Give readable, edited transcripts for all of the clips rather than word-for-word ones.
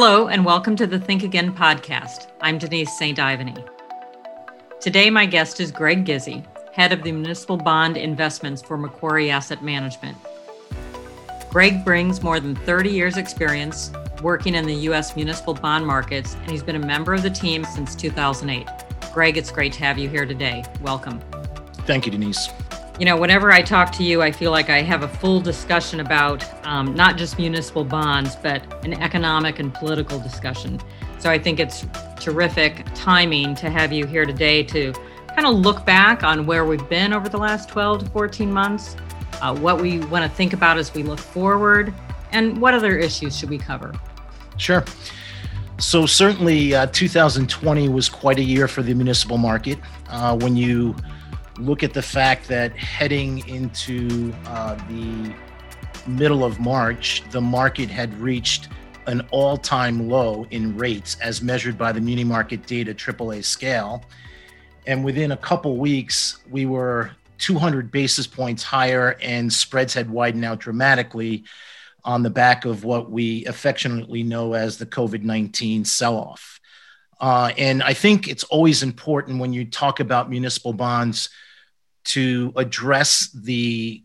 Hello, and welcome to the Think Again podcast. I'm Denise St. Ivany. Today, my guest is Greg Gizzi, head of the Municipal Bond Investments for Macquarie Asset Management. Greg brings more than 30 years' experience working in the U.S. municipal bond markets, and he's been a member of the team since 2008. Greg, it's great to have you here today. Welcome. Thank you, Denise. You know, whenever I talk to you, I feel like I have a full discussion about not just municipal bonds, but an economic and political discussion. So I think it's terrific timing to have you here today to kind of look back on where we've been over the last 12 to 14 months, what we want to think about as we look forward, and what other issues should we cover? Sure. So certainly 2020 was quite a year for the municipal market. When you look at the fact that heading into the middle of March, the market had reached an all-time low in rates as measured by the muni market data AAA scale. And within a couple weeks, we were 200 basis points higher and spreads had widened out dramatically on the back of what we affectionately know as the COVID-19 sell-off. And I think it's always important when you talk about municipal bonds to address the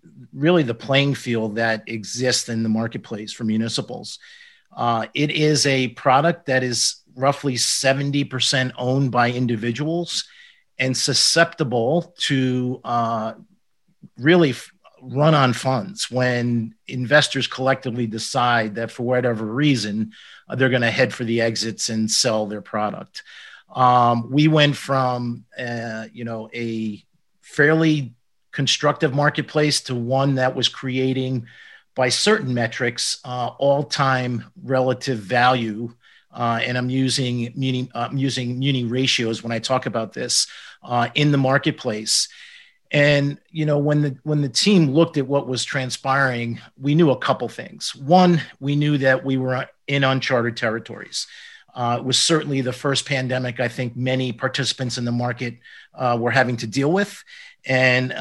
playing field that exists in the marketplace for municipals. It is a product that is roughly 70% owned by individuals and susceptible to really run on funds when investors collectively decide that for whatever reason, they're going to head for the exits and sell their product. We went from, a fairly constructive marketplace to one that was creating, by certain metrics, all-time relative value. And I'm using muni ratios when I talk about this in the marketplace. And, when the team looked at what was transpiring, we knew a couple things. One, we knew that we were in uncharted territories. It was certainly the first pandemic I think many participants in the market were having to deal with. And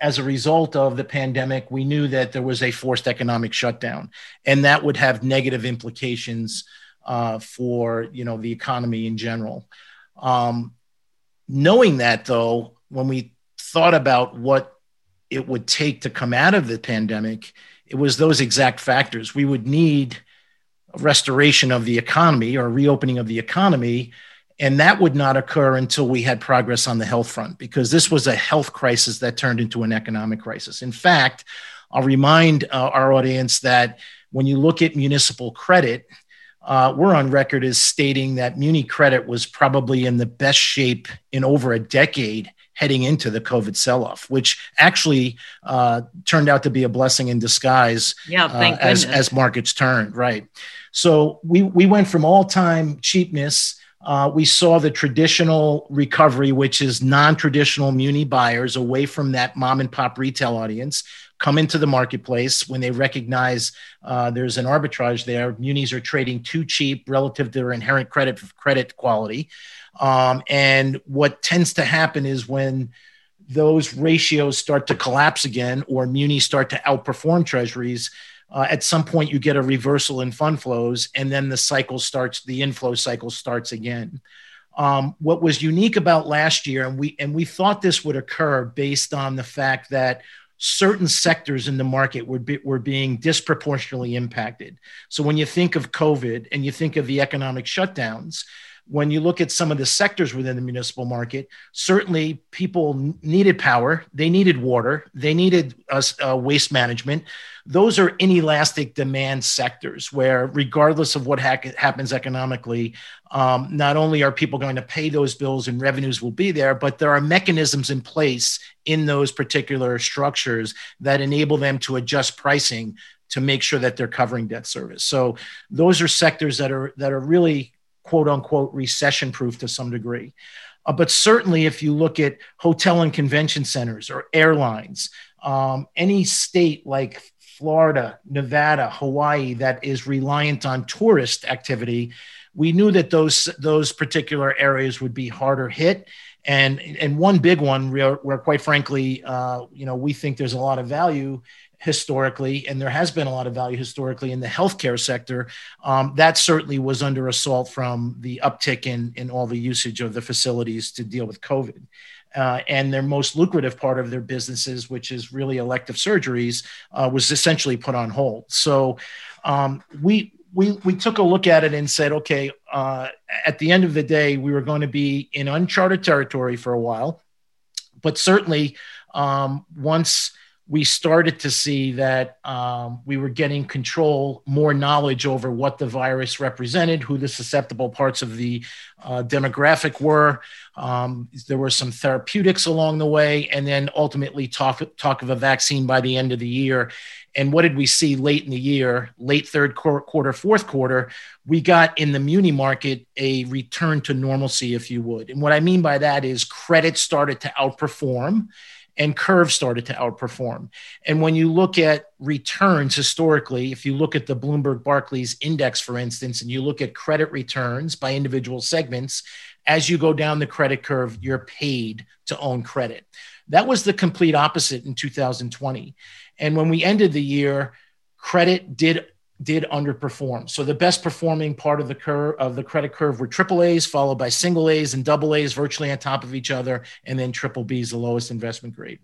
as a result of the pandemic, we knew that there was a forced economic shutdown, and that would have negative implications for, the economy in general. Knowing that, though, when we thought about what it would take to come out of the pandemic, it was those exact factors. We would need a restoration of the economy or reopening of the economy, and that would not occur until we had progress on the health front, because this was a health crisis that turned into an economic crisis. In fact, I'll remind our audience that when you look at municipal credit, we're on record as stating that muni credit was probably in the best shape in over a decade heading into the COVID sell-off, which actually turned out to be a blessing in disguise. Yeah, thank goodness. As markets turned, right? So we went from all-time cheapness. We saw the traditional recovery, which is non-traditional muni buyers away from that mom-and-pop retail audience, come into the marketplace when they recognize there's an arbitrage there. Munis are trading too cheap relative to their inherent credit quality. And what tends to happen is when those ratios start to collapse again, or munis start to outperform treasuries, at some point you get a reversal in fund flows, and then the inflow cycle starts again. What was unique about last year, and we thought this would occur based on the fact that certain sectors in the market were being disproportionately impacted. So when you think of COVID and you think of the economic shutdowns, when you look at some of the sectors within the municipal market, certainly people needed power, they needed water, they needed waste management. Those are inelastic demand sectors where, regardless of what happens economically, not only are people going to pay those bills and revenues will be there, but there are mechanisms in place in those particular structures that enable them to adjust pricing to make sure that they're covering debt service. So those are sectors that are really, quote unquote, recession proof to some degree. But certainly if you look at hotel and convention centers or airlines, any state like Florida, Nevada, Hawaii that is reliant on tourist activity, we knew that those particular areas would be harder hit. And one big one where quite frankly, we think there's a lot of value historically, and there has been a lot of value historically in the healthcare sector, that certainly was under assault from the uptick in all the usage of the facilities to deal with COVID. And their most lucrative part of their businesses, which is really elective surgeries, was essentially put on hold. So we took a look at it and said, okay, at the end of the day, we were going to be in uncharted territory for a while. But certainly, once we started to see that we were getting control, more knowledge over what the virus represented, who the susceptible parts of the demographic were. There were some therapeutics along the way, and then ultimately talk of a vaccine by the end of the year. And what did we see late in the year, late third quarter, fourth quarter? We got in the muni market a return to normalcy, if you would. And what I mean by that is credit started to outperform and curves started to outperform. And when you look at returns historically, if you look at the Bloomberg Barclays Index, for instance, and you look at credit returns by individual segments, as you go down the credit curve, you're paid to own credit. That was the complete opposite in 2020. And when we ended the year, credit did underperform. So the best performing part of the credit curve were AAAs, followed by single A's and double A's virtually on top of each other, and then triple B's, the lowest investment grade.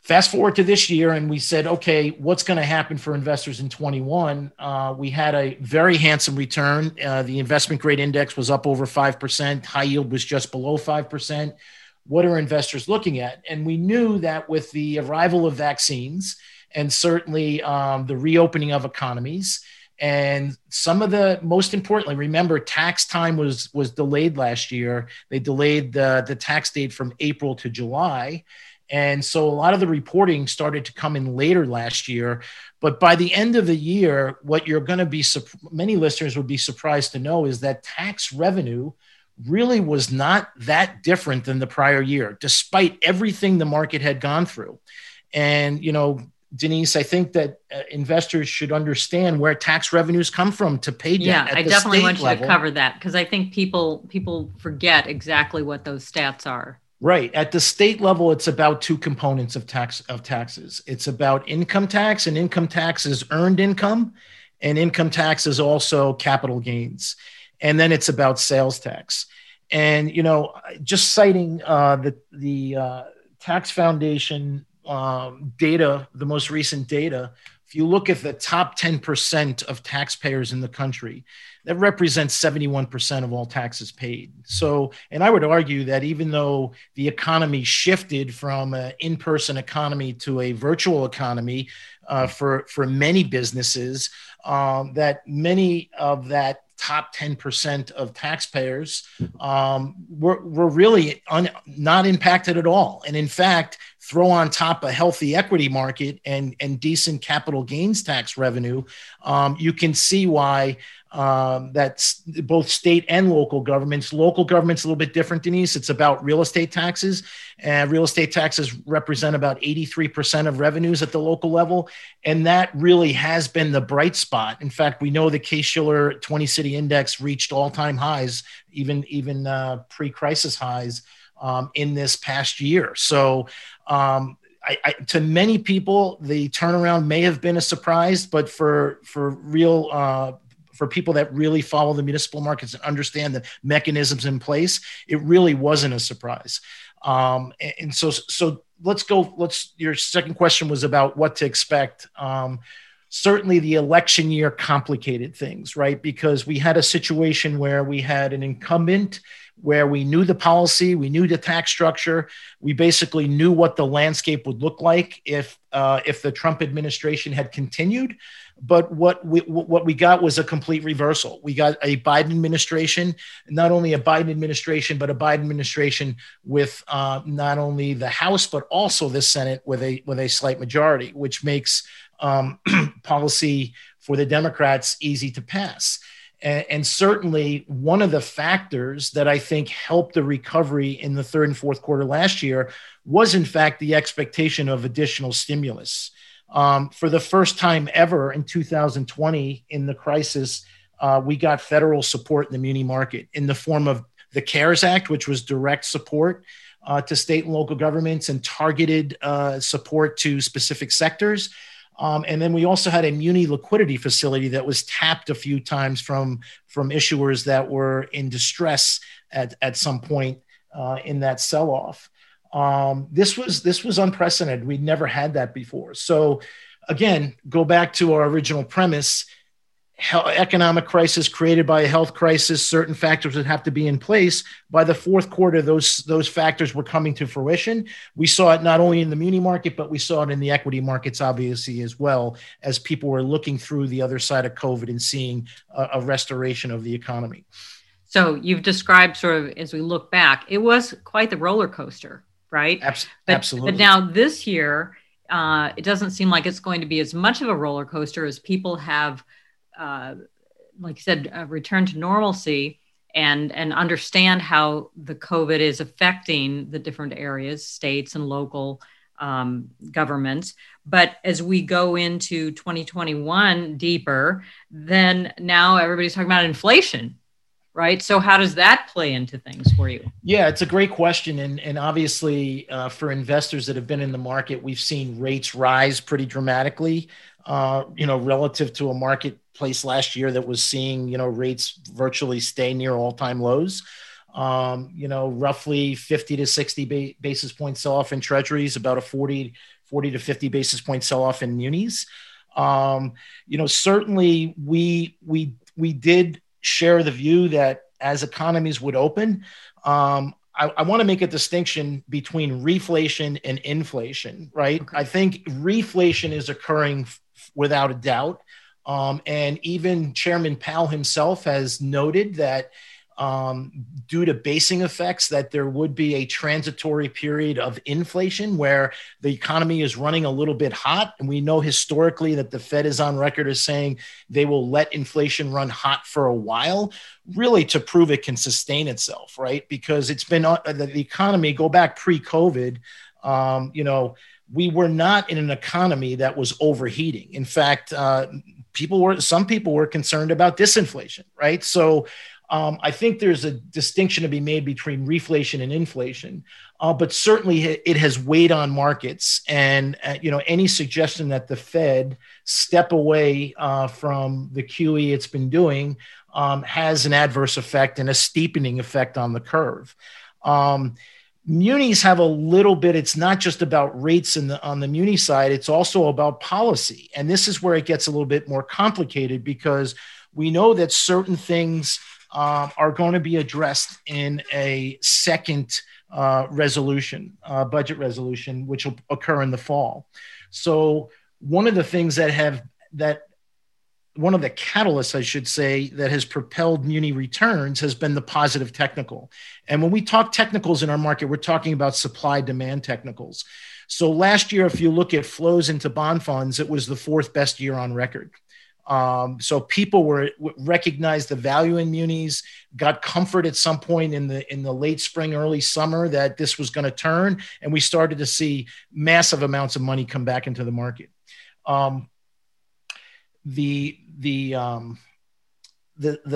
Fast forward to this year, and we said, okay, what's going to happen for investors in 21? We had a very handsome return. The investment grade index was up over 5%. High yield was just below 5%. What are investors looking at? And we knew that with the arrival of vaccines, and certainly the reopening of economies. And some of the, most importantly, remember tax time was delayed last year. They delayed the tax date from April to July. And so a lot of the reporting started to come in later last year. But by the end of the year, what you're going to be, many listeners would be surprised to know is that tax revenue really was not that different than the prior year, despite everything the market had gone through. And, Denise, I think that investors should understand where tax revenues come from to pay debt. Yeah, I definitely want you to cover that because I think people forget exactly what those stats are. Right. At the state level, it's about two components of taxes. It's about income tax, and income tax is earned income, and income tax is also capital gains. And then it's about sales tax. And, just citing the Tax Foundation data, the most recent data, if you look at the top 10% of taxpayers in the country, that represents 71% of all taxes paid. So, and I would argue that even though the economy shifted from an in-person economy to a virtual economy for many businesses, that many of that top 10% of taxpayers were really not impacted at all. And in fact, throw on top a healthy equity market and decent capital gains tax revenue, you can see why that's both state and local governments. Local government's a little bit different, Denise. It's about real estate taxes. And real estate taxes represent about 83% of revenues at the local level. And that really has been the bright spot. In fact, we know the Case-Shiller 20-city index reached all-time highs, even pre-crisis highs in this past year. So to many people, the turnaround may have been a surprise, but for people that really follow the municipal markets and understand the mechanisms in place, it really wasn't a surprise. So let's go. Your second question was about what to expect. Certainly the election year complicated things, right? Because we had a situation where we had an incumbent where we knew the policy, we knew the tax structure, we basically knew what the landscape would look like if the Trump administration had continued. But what we got was a complete reversal. We got a Biden administration, not only a Biden administration, but a Biden administration with not only the House but also the Senate with a slight majority, which makes policy for the Democrats easy to pass. And certainly one of the factors that I think helped the recovery in the third and fourth quarter last year was, in fact, the expectation of additional stimulus. For the first time ever in 2020 in the crisis, we got federal support in the muni market in the form of the CARES Act, which was direct support to state and local governments and targeted support to specific sectors. And then we also had a muni liquidity facility that was tapped a few times from issuers that were in distress at some point in that sell-off. This was unprecedented. We'd never had that before. So again, go back to our original premise, economic crisis created by a health crisis, certain factors that have to be in place. By the fourth quarter, those factors were coming to fruition. We saw it not only in the muni market, but we saw it in the equity markets, obviously, as well, as people were looking through the other side of COVID and seeing a restoration of the economy. So you've described sort of, as we look back, it was quite the roller coaster, right? Absolutely. But now this year, it doesn't seem like it's going to be as much of a roller coaster as people have, like you said, returned to normalcy and understand how the COVID is affecting the different areas, states and local governments. But as we go into 2021 deeper, then now everybody's talking about inflation, right? So how does that play into things for you? Yeah, it's a great question. And obviously for investors that have been in the market, we've seen rates rise pretty dramatically, relative to a marketplace last year that was seeing, rates virtually stay near all-time lows. Roughly 50 to 60 basis point sell-off in treasuries, about a 40 to 50 basis point sell-off in munis. Certainly we did share the view that as economies would open, I want to make a distinction between reflation and inflation, right? Okay. I think reflation is occurring without a doubt. And even Chairman Powell himself has noted that due to basing effects, that there would be a transitory period of inflation where the economy is running a little bit hot. And we know historically that the Fed is on record as saying they will let inflation run hot for a while, really to prove it can sustain itself, right? Because it's been the economy, go back pre-COVID, we were not in an economy that was overheating. In fact, some people were concerned about disinflation, right? So I think there's a distinction to be made between reflation and inflation, but certainly it has weighed on markets. And any suggestion that the Fed step away from the QE it's been doing has an adverse effect and a steepening effect on the curve. Munis have a little bit. It's not just about rates on the muni side. It's also about policy, and this is where it gets a little bit more complicated because we know that certain things are going to be addressed in a second budget resolution, which will occur in the fall. So one of the things one of the catalysts, I should say, that has propelled muni returns has been the positive technical. And when we talk technicals in our market, we're talking about supply-demand technicals. So last year, if you look at flows into bond funds, it was the fourth best year on record. So people recognized the value in munis, got comfort at some point in the late spring, early summer that this was going to turn, and we started to see massive amounts of money come back into the market. The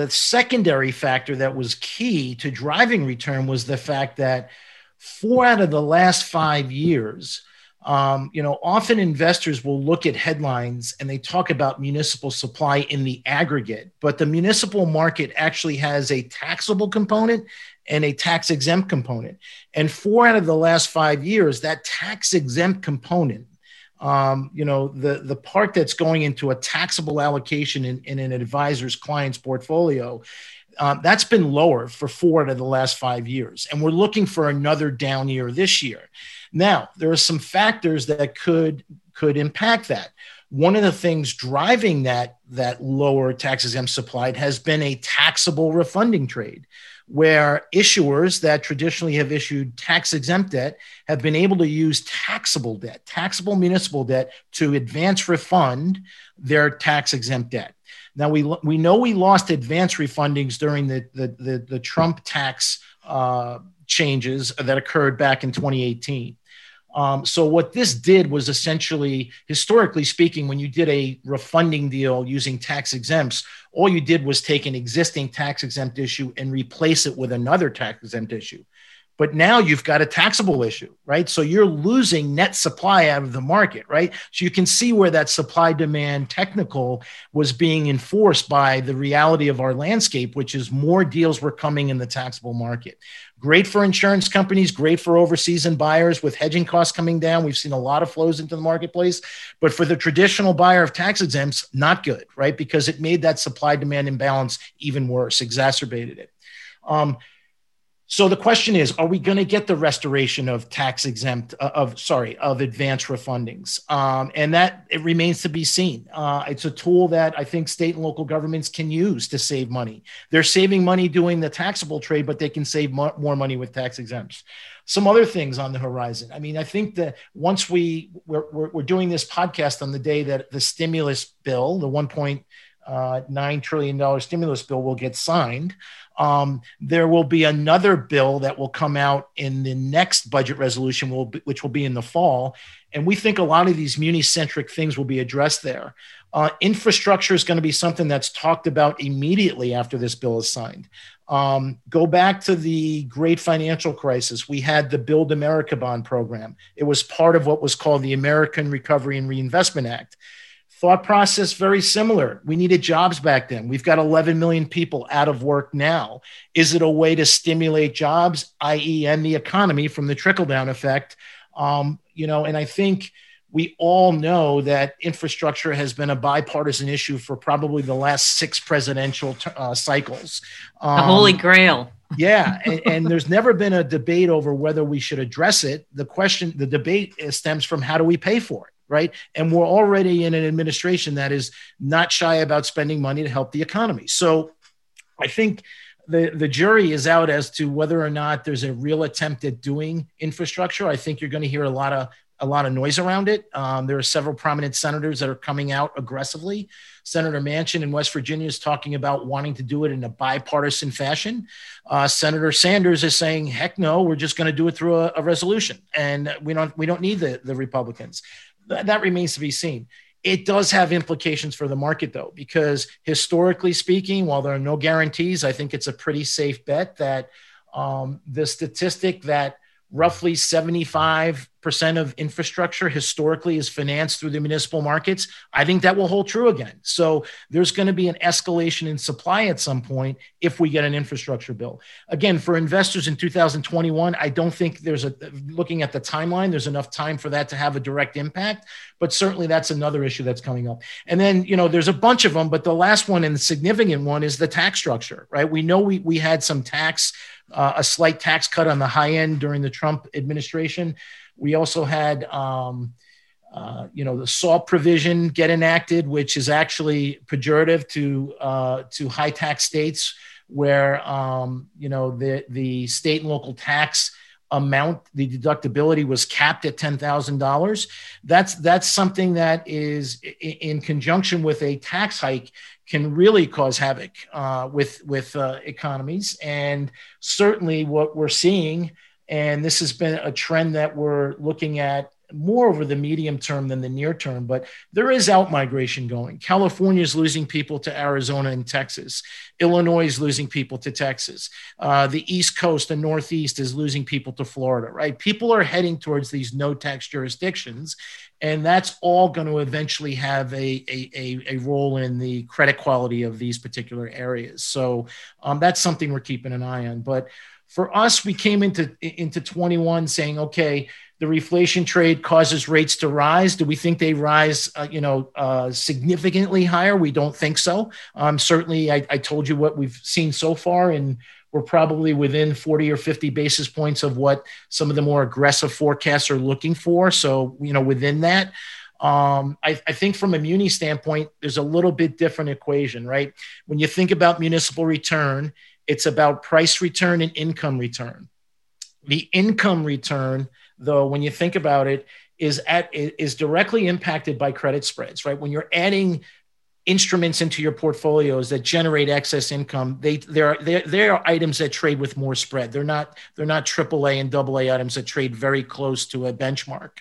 secondary factor that was key to driving return was the fact that 4 out of the last 5 years. Often investors will look at headlines and they talk about municipal supply in the aggregate, but the municipal market actually has a taxable component and a tax exempt component. And 4 out of the last 5 years, that tax exempt component, the part that's going into a taxable allocation in an advisor's client's portfolio, that's been lower for 4 out of the last 5 years. And we're looking for another down year this year. Now, there are some factors that could impact that. One of the things driving that lower tax exempt supply has been a taxable refunding trade, where issuers that traditionally have issued tax exempt debt have been able to use taxable municipal debt to advance refund their tax exempt debt. Now, we know we lost advance refundings during the Trump tax changes that occurred back in 2018. So what this did was essentially, historically speaking, when you did a refunding deal using tax exempts, all you did was take an existing tax exempt issue and replace it with another tax exempt issue. But now you've got a taxable issue, right? So you're losing net supply out of the market, right? So you can see where that supply demand technical was being enforced by the reality of our landscape, which is more deals were coming in the taxable market. Great for insurance companies, great for overseas and buyers with hedging costs coming down. We've seen a lot of flows into the marketplace, but for the traditional buyer of tax exempts, not good, right? Because it made that supply demand imbalance even worse, exacerbated it. So the question is, are we going to get the restoration of advanced refundings? And that it remains to be seen. It's a tool that I think state and local governments can use to save money. They're saving money doing the taxable trade, but they can save more money with tax exempts. Some other things on the horizon. I mean, I think that once we're doing this podcast on the day that the stimulus bill, the $1.9 trillion stimulus bill will get signed. There will be another bill that will come out in the next budget resolution, which will be in the fall. And we think a lot of these muni-centric things will be addressed there. Infrastructure is going to be something that's talked about immediately after this bill is signed. Go back to the great financial crisis. We had the Build America Bond program. It was part of what was called the American Recovery and Reinvestment Act. Thought process, very similar. We needed jobs back then. We've got 11 million people out of work now. Is it a way to stimulate jobs, i.e. and the economy from the trickle-down effect? And I think we all know that infrastructure has been a bipartisan issue for probably the last six presidential cycles. The Holy Grail. Yeah. And there's never been a debate over whether we should address it. The debate stems from how do we pay for it? Right. And we're already in an administration that is not shy about spending money to help the economy. So I think the jury is out as to whether or not there's a real attempt at doing infrastructure. I think you're going to hear a lot of noise around it. There are several prominent senators that are coming out aggressively. Senator Manchin in West Virginia is talking about wanting to do it in a bipartisan fashion. Senator Sanders is saying, heck no, we're just going to do it through a resolution. And we don't need the Republicans. That remains to be seen. It does have implications for the market, though, because historically speaking, while there are no guarantees, I think it's a pretty safe bet that the statistic that roughly 75% of infrastructure historically is financed through the municipal markets, I think that will hold true again. So there's going to be an escalation in supply at some point if we get an infrastructure bill. Again, for investors in 2021, I don't think looking at the timeline, there's enough time for that to have a direct impact, but certainly that's another issue that's coming up. And then, there's a bunch of them, but the last one and the significant one is the tax structure, right? We know we had some a slight tax cut on the high end during the Trump administration. We also had, the SALT provision get enacted, which is actually pejorative to high tax states where, the state and local tax amount, the deductibility was capped at $10,000. That's something that is in conjunction with a tax hike can really cause havoc with economies. And certainly what we're seeing, and this has been a trend that we're looking at more over the medium term than the near term, but there is out migration going. California is losing people to Arizona and Texas. Illinois is losing people to Texas. The East Coast and Northeast is losing people to Florida, right? People are heading towards these no tax jurisdictions, and that's all going to eventually have a role in the credit quality of these particular areas. So that's something we're keeping an eye on. But for us, we came into 21 saying, okay, the reflation trade causes rates to rise. Do we think they rise, significantly higher? We don't think so. Certainly, I told you what we've seen so far, and we're probably within 40 or 50 basis points of what some of the more aggressive forecasts are looking for. So, within that, I think from a muni standpoint, there's a little bit different equation, right? When you think about municipal return, it's about price return and income return. The income return, though, when you think about it, is directly impacted by credit spreads, right? When you're adding instruments into your portfolios that generate excess income, they are items that trade with more spread. They're not AAA and AA items that trade very close to a benchmark.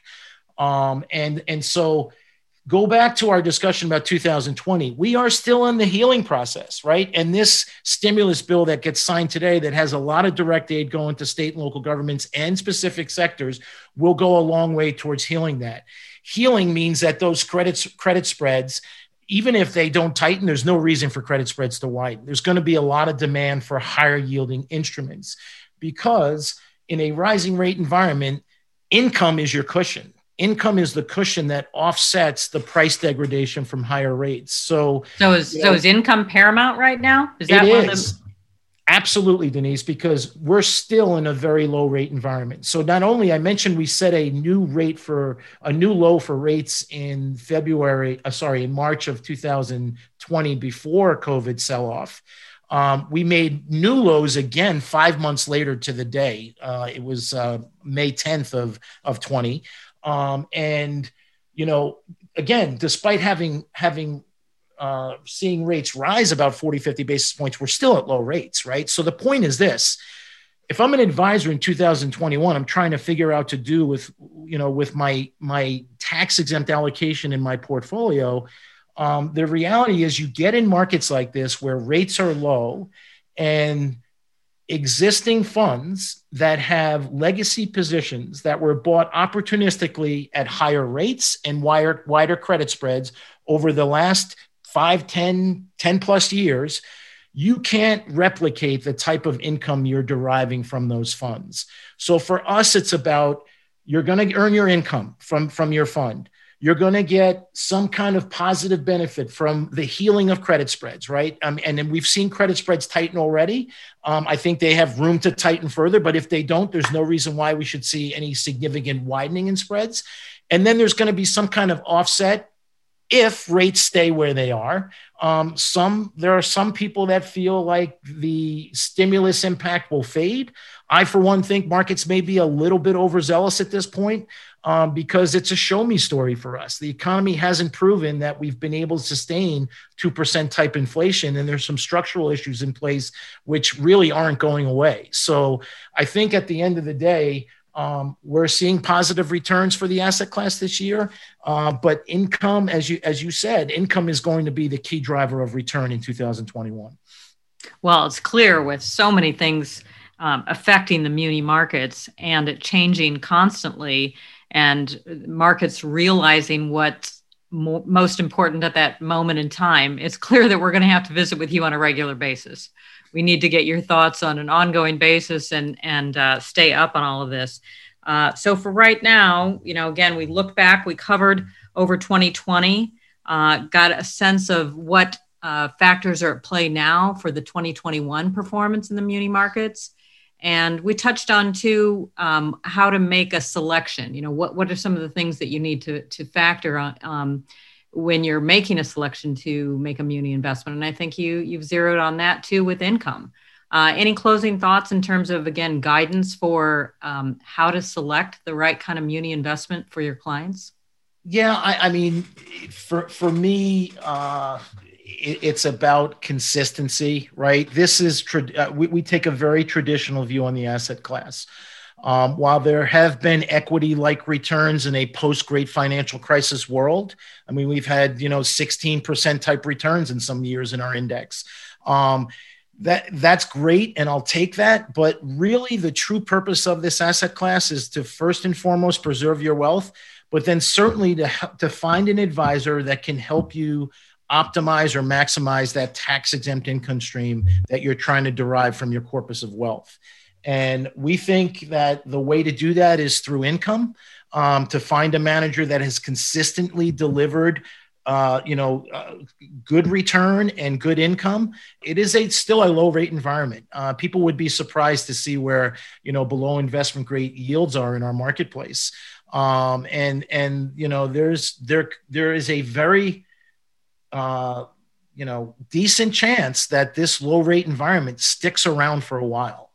And so go back to our discussion about 2020. We are still in the healing process, right? And this stimulus bill that gets signed today that has a lot of direct aid going to state and local governments and specific sectors will go a long way towards healing that. Healing means that those credit spreads, even if they don't tighten, there's no reason for credit spreads to widen. There's going to be a lot of demand for higher yielding instruments because in a rising rate environment, income is your cushion. Income is the cushion that offsets the price degradation from higher rates. So is income paramount right now? Absolutely, Denise, because we're still in a very low rate environment. So not only I mentioned we set a new low for rates in March of 2020 before COVID sell-off. We made new lows again 5 months later to the day. It was May 10th of 2020. And, you know, again, despite seeing rates rise about 40, 50 basis points, we're still at low rates, right? So the point is this, if I'm an advisor in 2021, I'm trying to figure out to do with my tax exempt allocation in my portfolio. The reality is you get in markets like this where rates are low and existing funds that have legacy positions that were bought opportunistically at higher rates and wider credit spreads over the last 5, 10 plus years, you can't replicate the type of income you're deriving from those funds. So for us, it's about you're going to earn your income from your fund. You're going to get some kind of positive benefit from the healing of credit spreads, right? And then we've seen credit spreads tighten already. I think they have room to tighten further, but if they don't, there's no reason why we should see any significant widening in spreads. And then there's going to be some kind of offset if rates stay where they are. There are some people that feel like the stimulus impact will fade. I, for one, think markets may be a little bit overzealous at this point. Because it's a show me story for us. The economy hasn't proven that we've been able to sustain 2% type inflation, and there's some structural issues in place which really aren't going away. So I think at the end of the day, we're seeing positive returns for the asset class this year, but income, as you said, income is going to be the key driver of return in 2021. Well, it's clear with so many things affecting the muni markets and it changing constantly, and markets realizing what's most important at that moment in time, it's clear that we're going to have to visit with you on a regular basis. We need to get your thoughts on an ongoing basis and stay up on all of this. So for right now, you know, again, we look back, we covered over 2020, got a sense of what factors are at play now for the 2021 performance in the muni markets. And we touched on, too, how to make a selection. You know, what are some of the things that you need to factor on when you're making a selection to make a muni investment? And I think you've zeroed on that, too, with income. Any closing thoughts in terms of, again, guidance for how to select the right kind of muni investment for your clients? Yeah, I mean, for me, it's about consistency, right? This is we take a very traditional view on the asset class. While there have been equity-like returns in a post-Great Financial Crisis world, I mean, we've had 16% type returns in some years in our index. That's great, and I'll take that. But really, the true purpose of this asset class is to first and foremost preserve your wealth, but then certainly to find an advisor that can help you optimize or maximize that tax-exempt income stream that you're trying to derive from your corpus of wealth. And we think that the way to do that is through income, to find a manager that has consistently delivered good return and good income. It is still a low rate environment. People would be surprised to see where, below investment grade yields are in our marketplace. There is a very decent chance that this low rate environment sticks around for a while.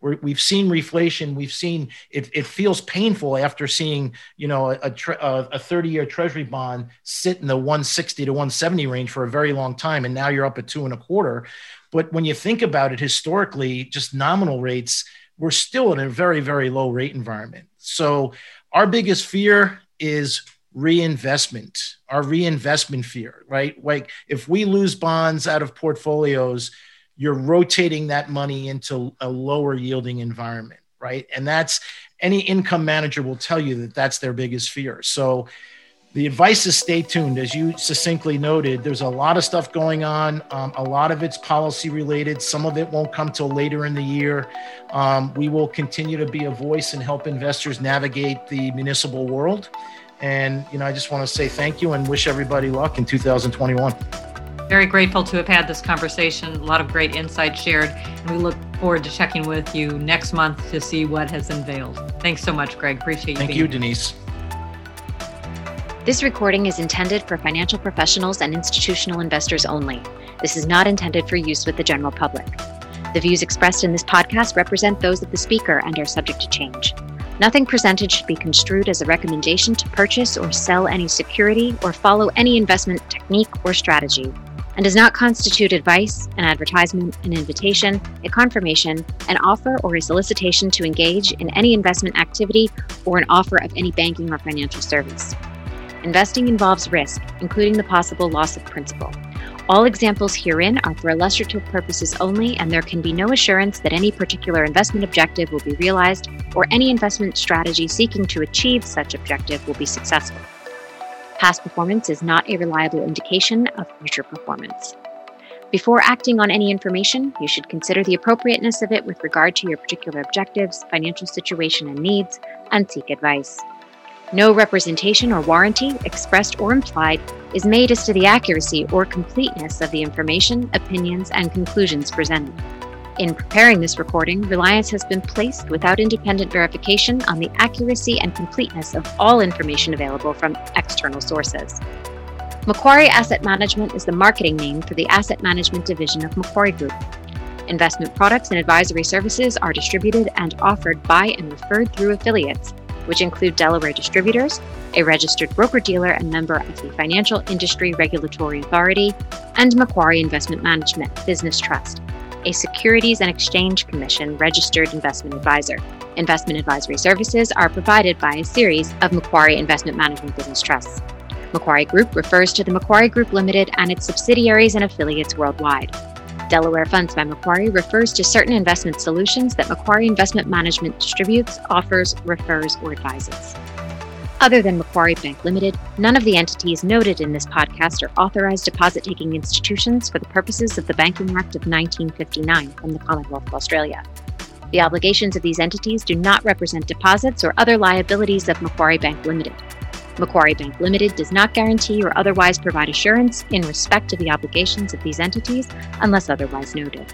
We've seen reflation. We've seen it feels painful after seeing, a 30-year treasury bond sit in the 160 to 170 range for a very long time. And now you're up at 2.25. But when you think about it, historically, just nominal rates, we're still in a very, very low rate environment. So our biggest fear is reinvestment, our reinvestment fear, right? Like if we lose bonds out of portfolios, you're rotating that money into a lower yielding environment, right? And that's, any income manager will tell you that that's their biggest fear. So the advice is stay tuned. As you succinctly noted, there's a lot of stuff going on. A lot of it's policy related. Some of it won't come till later in the year. We will continue to be a voice and help investors navigate the municipal world. And, I just want to say thank you and wish everybody luck in 2021. Very grateful to have had this conversation. A lot of great insight shared. And we look forward to checking with you next month to see what has unveiled. Thanks so much, Greg. Appreciate you being here. Thank you, Denise. This recording is intended for financial professionals and institutional investors only. This is not intended for use with the general public. The views expressed in this podcast represent those of the speaker and are subject to change. Nothing presented should be construed as a recommendation to purchase or sell any security or follow any investment technique or strategy, and does not constitute advice, an advertisement, an invitation, a confirmation, an offer, or a solicitation to engage in any investment activity or an offer of any banking or financial service. Investing involves risk, including the possible loss of principal. All examples herein are for illustrative purposes only, and there can be no assurance that any particular investment objective will be realized or any investment strategy seeking to achieve such objective will be successful. Past performance is not a reliable indication of future performance. Before acting on any information, you should consider the appropriateness of it with regard to your particular objectives, financial situation, and needs, and seek advice. No representation or warranty, expressed or implied, is made as to the accuracy or completeness of the information, opinions, and conclusions presented. In preparing this recording, reliance has been placed without independent verification on the accuracy and completeness of all information available from external sources. Macquarie Asset Management is the marketing name for the asset management division of Macquarie Group. Investment products and advisory services are distributed and offered by and referred through affiliates, which include Delaware Distributors, a registered broker-dealer and member of the Financial Industry Regulatory Authority, and Macquarie Investment Management Business Trust, a Securities and Exchange Commission registered investment advisor. Investment advisory services are provided by a series of Macquarie Investment Management Business Trusts. Macquarie Group refers to the Macquarie Group Limited and its subsidiaries and affiliates worldwide. Delaware Funds by Macquarie refers to certain investment solutions that Macquarie Investment Management distributes, offers, refers, or advises. Other than Macquarie Bank Limited, none of the entities noted in this podcast are authorized deposit-taking institutions for the purposes of the Banking Act of 1959 from the Commonwealth of Australia. The obligations of these entities do not represent deposits or other liabilities of Macquarie Bank Limited. Macquarie Bank Limited does not guarantee or otherwise provide assurance in respect to the obligations of these entities unless otherwise noted.